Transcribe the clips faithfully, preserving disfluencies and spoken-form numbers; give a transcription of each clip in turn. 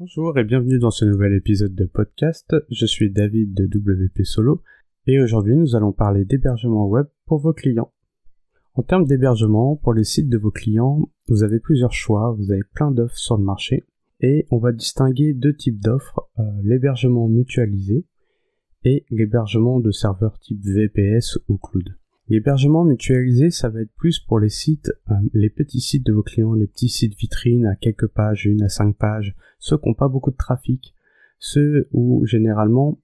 Bonjour et bienvenue dans ce nouvel épisode de podcast. Je suis David de W P Solo et aujourd'hui nous allons parler d'hébergement web pour vos clients. En termes d'hébergement, pour les sites de vos clients, vous avez plusieurs choix, vous avez plein d'offres sur le marché et on va distinguer deux types d'offres, euh, l'hébergement mutualisé et l'hébergement de serveurs type V P S ou cloud. L'hébergement mutualisé, ça va être plus pour les sites, euh, les petits sites de vos clients, les petits sites vitrines à quelques pages, une à cinq pages, ceux qui n'ont pas beaucoup de trafic, ceux où généralement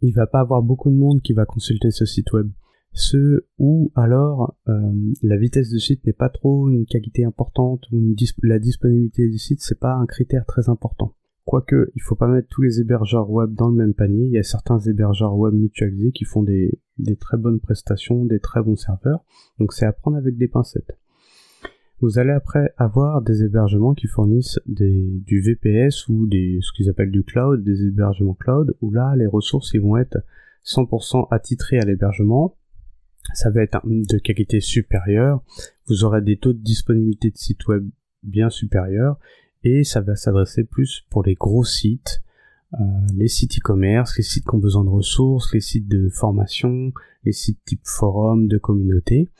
il ne va pas avoir beaucoup de monde qui va consulter ce site web, ceux où alors euh, la vitesse de site n'est pas trop une qualité importante, ou une dis- la disponibilité du site c'est pas un critère très important. Quoique, il ne faut pas mettre tous les hébergeurs web dans le même panier. Il y a certains hébergeurs web mutualisés qui font des, des très bonnes prestations, des très bons serveurs. Donc c'est à prendre avec des pincettes. Vous allez après avoir des hébergements qui fournissent des, du V P S ou des, ce qu'ils appellent du cloud, des hébergements cloud, où là, les ressources ils vont être cent pour cent attitrées à l'hébergement. Ça va être de qualité supérieure. Vous aurez des taux de disponibilité de sites web bien supérieurs. Et ça va s'adresser plus pour les gros sites, euh, les sites e-commerce, les sites qui ont besoin de ressources, les sites de formation, les sites type forum, de communauté,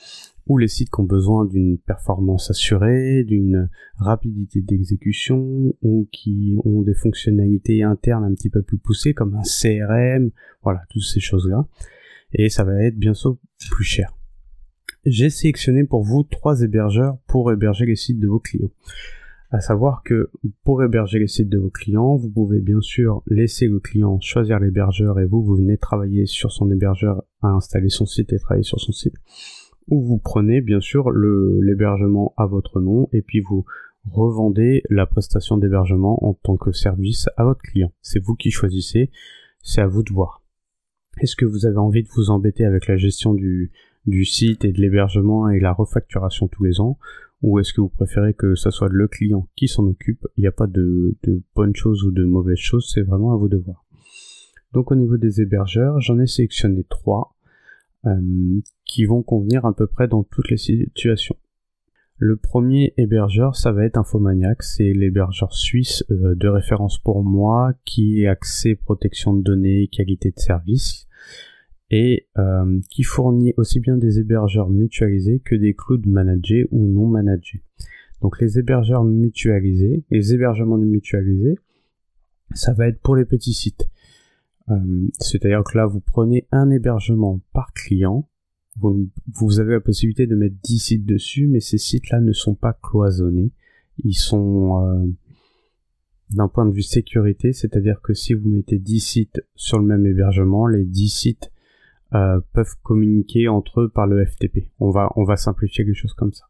ou les sites qui ont besoin d'une performance assurée, d'une rapidité d'exécution, ou qui ont des fonctionnalités internes un petit peu plus poussées, comme un C R M, voilà, toutes ces choses-là. Et ça va être bien sûr plus cher. J'ai sélectionné pour vous trois hébergeurs pour héberger les sites de vos clients. À savoir que pour héberger les sites de vos clients, vous pouvez bien sûr laisser le client choisir l'hébergeur et vous, vous venez travailler sur son hébergeur, à installer son site et travailler sur son site. Ou vous prenez bien sûr le, l'hébergement à votre nom et puis vous revendez la prestation d'hébergement en tant que service à votre client. C'est vous qui choisissez, c'est à vous de voir. Est-ce que vous avez envie de vous embêter avec la gestion du, du site et de l'hébergement et la refacturation tous les ans ? Ou est-ce que vous préférez que ça soit le client qui s'en occupe? Il n'y a pas de, de bonnes choses ou de mauvaises choses, c'est vraiment à vous de voir. Donc au niveau des hébergeurs, j'en ai sélectionné trois euh, qui vont convenir à peu près dans toutes les situations. Le premier hébergeur, ça va être Infomaniak, c'est l'hébergeur suisse euh, de référence pour moi, qui est axé protection de données, qualité de service, et euh, qui fournit aussi bien des hébergeurs mutualisés que des clouds managés ou non managés. Donc les hébergeurs mutualisés, les hébergements mutualisés, ça va être pour les petits sites. Euh, c'est-à-dire que là, vous prenez un hébergement par client, vous, vous avez la possibilité de mettre dix sites dessus, mais ces sites-là ne sont pas cloisonnés. Ils sont... Euh, d'un point de vue sécurité, c'est-à-dire que si vous mettez dix sites sur le même hébergement, les dix sites Euh, peuvent communiquer entre eux par le F T P. On va, on va simplifier les choses comme ça.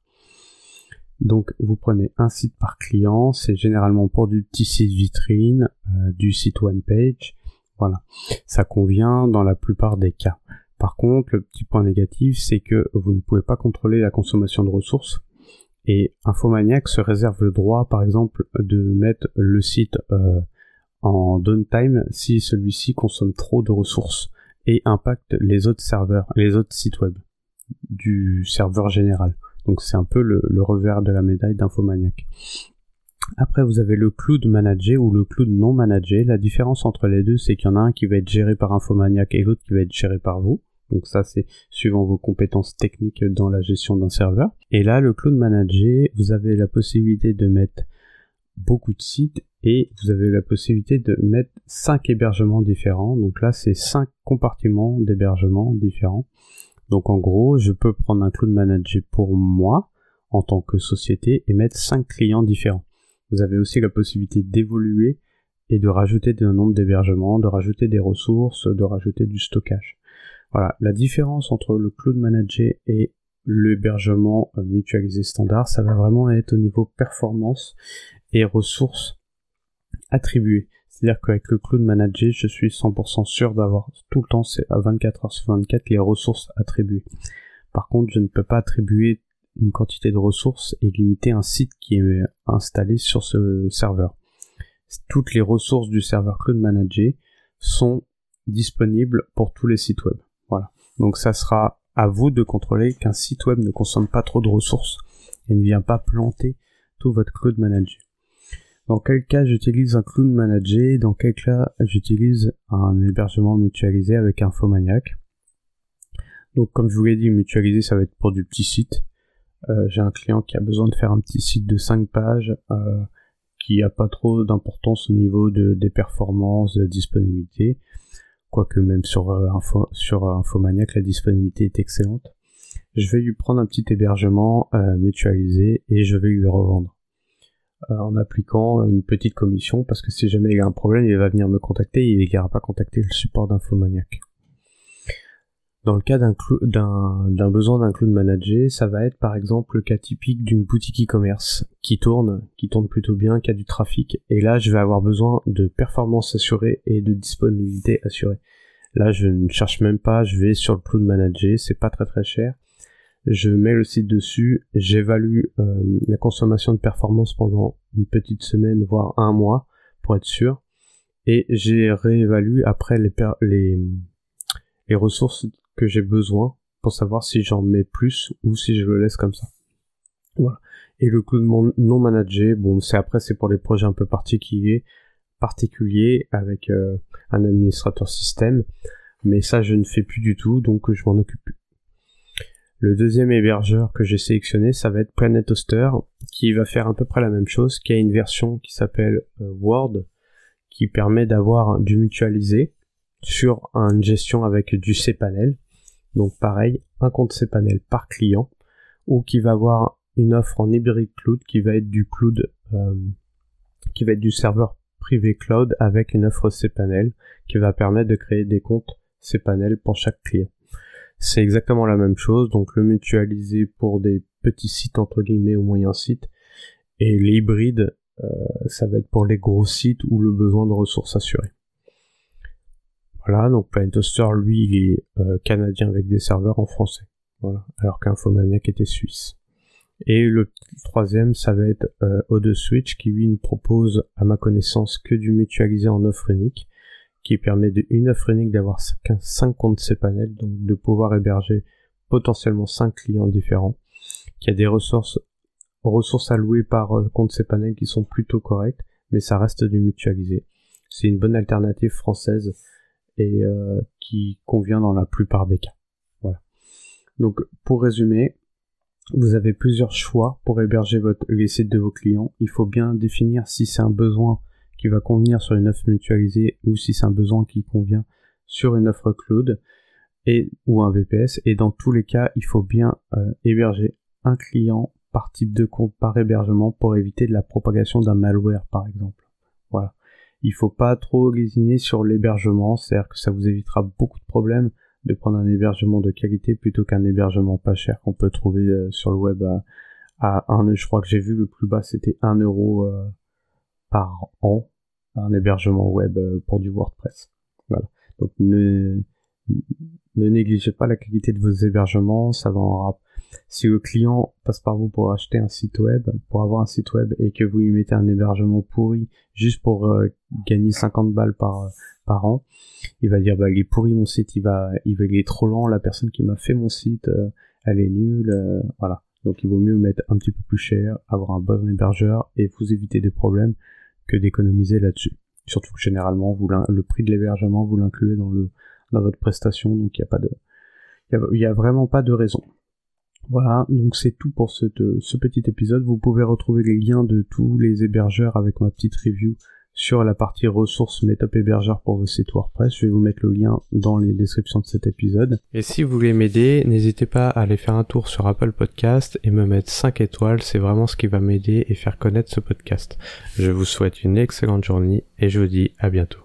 Donc vous prenez un site par client, c'est généralement pour du petit site vitrine, euh, du site one page, voilà. Ça convient dans la plupart des cas. Par contre, le petit point négatif, c'est que vous ne pouvez pas contrôler la consommation de ressources et Infomaniak se réserve le droit, par exemple, de mettre le site euh, en downtime si celui-ci consomme trop de ressources et impacte les autres serveurs, les autres sites web du serveur général. Donc c'est un peu le, le revers de la médaille d'Infomaniak. Après vous avez le cloud managé ou le cloud non managé. La différence entre les deux, c'est qu'il y en a un qui va être géré par Infomaniak et l'autre qui va être géré par vous. Donc ça c'est suivant vos compétences techniques dans la gestion d'un serveur. Et là le cloud managé, vous avez la possibilité de mettre beaucoup de sites et vous avez la possibilité de mettre cinq hébergements différents. Donc là, c'est cinq compartiments d'hébergement différents. Donc en gros, je peux prendre un cloud manager pour moi en tant que société et mettre cinq clients différents. Vous avez aussi la possibilité d'évoluer et de rajouter un nombre d'hébergements, de rajouter des ressources, de rajouter du stockage. Voilà, la différence entre le cloud manager et l'hébergement mutualisé standard, ça va vraiment être au niveau performance et ressources attribuées. C'est-à-dire qu'avec le cloud manager, je suis cent pour cent sûr d'avoir tout le temps, c'est à vingt-quatre heures sur vingt-quatre, les ressources attribuées. Par contre, je ne peux pas attribuer une quantité de ressources et limiter un site qui est installé sur ce serveur. Toutes les ressources du serveur cloud manager sont disponibles pour tous les sites web. Voilà. Donc ça sera à vous de contrôler qu'un site web ne consomme pas trop de ressources et ne vient pas planter tout votre cloud manager. Dans quel cas j'utilise un cloud manager, dans quel cas j'utilise un hébergement mutualisé avec Infomaniak. Donc comme je vous l'ai dit, mutualisé ça va être pour du petit site. Euh, j'ai un client qui a besoin de faire un petit site de cinq pages euh, qui n'a pas trop d'importance au niveau de, des performances, de disponibilité. Quoique même sur, euh, info, sur Infomaniak, la disponibilité est excellente. Je vais lui prendre un petit hébergement euh, mutualisé et je vais lui revendre. Euh, en appliquant une petite commission, parce que si jamais il a un problème, il va venir me contacter et il n'ira pas contacter le support d'Infomaniak. Dans le cas d'un, clou, d'un, d'un besoin d'un cloud manager, ça va être par exemple le cas typique d'une boutique e-commerce qui tourne, qui tourne plutôt bien, qui a du trafic. Et là, je vais avoir besoin de performance assurée et de disponibilité assurée. Là, je ne cherche même pas, je vais sur le cloud manager, c'est pas très très cher. Je mets le site dessus, j'évalue euh, la consommation de performance pendant une petite semaine, voire un mois, pour être sûr. Et j'ai réévalue après les, per- les, les ressources que j'ai besoin pour savoir si j'en mets plus ou si je le laisse comme ça. Voilà. Et le cloud non managé, bon, c'est après, c'est pour les projets un peu particuliers, particuliers avec euh, un administrateur système, mais ça je ne fais plus du tout, donc je m'en occupe plus. Le deuxième hébergeur que j'ai sélectionné, ça va être PlanetHoster, qui va faire à peu près la même chose, qui a une version qui s'appelle euh, Word, qui permet d'avoir du mutualisé sur une gestion avec du cPanel. Donc pareil, un compte cPanel par client, ou qui va avoir une offre en hybride cloud qui va être du cloud, euh, qui va être du serveur privé cloud avec une offre cPanel qui va permettre de créer des comptes cPanel pour chaque client. C'est exactement la même chose, donc le mutualisé pour des petits sites entre guillemets ou moyens sites, et les hybrides, euh, ça va être pour les gros sites ou le besoin de ressources assurées. Voilà, donc PlanetHoster, lui, il est euh, canadien avec des serveurs en français. Voilà, alors qu'Infomaniak était suisse. Et le troisième, ça va être euh, O deux Switch, qui lui ne propose, à ma connaissance, que du mutualisé en offre unique, qui permet de, une offre unique d'avoir cinq comptes cPanel, donc de pouvoir héberger potentiellement cinq clients différents, qui a des ressources, ressources allouées par euh, compte cPanel qui sont plutôt correctes, mais ça reste du mutualisé. C'est une bonne alternative française et euh, qui convient dans la plupart des cas. Voilà. Donc pour résumer, vous avez plusieurs choix pour héberger votre, les sites de vos clients. Il faut bien définir si c'est un besoin qui va convenir sur une offre mutualisée ou si c'est un besoin qui convient sur une offre cloud et, ou un V P S. Et dans tous les cas, il faut bien euh, héberger un client par type de compte, par hébergement, pour éviter de la propagation d'un malware par exemple. Voilà. Il ne faut pas trop lésiner sur l'hébergement, c'est-à-dire que ça vous évitera beaucoup de problèmes de prendre un hébergement de qualité plutôt qu'un hébergement pas cher qu'on peut trouver sur le web à, à un euro. Je crois que j'ai vu le plus bas, c'était un euro par an, un hébergement web pour du WordPress. Voilà. Donc ne, ne négligez pas la qualité de vos hébergements, ça va en rap. Si le client passe par vous pour acheter un site web, pour avoir un site web, et que vous lui mettez un hébergement pourri juste pour euh, gagner cinquante balles par, par an, il va dire bah, il est pourri mon site, il va, il va, il est trop lent, la personne qui m'a fait mon site, euh, elle est nulle, euh, voilà. Donc il vaut mieux mettre un petit peu plus cher, avoir un bon hébergeur et vous éviter des problèmes que d'économiser là-dessus. Surtout que généralement, vous le prix de l'hébergement, vous l'incluez dans, le, dans votre prestation, donc il n'y a pas de, il n'y a, a vraiment pas de raison. Voilà, donc c'est tout pour ce, ce petit épisode. Vous pouvez retrouver les liens de tous les hébergeurs avec ma petite review sur la partie ressources mes top hébergeurs pour vos sites WordPress. Je vais vous mettre le lien dans les descriptions de cet épisode. Et si vous voulez m'aider, n'hésitez pas à aller faire un tour sur Apple Podcast et me mettre cinq étoiles. C'est vraiment ce qui va m'aider et faire connaître ce podcast. Je vous souhaite une excellente journée et je vous dis à bientôt.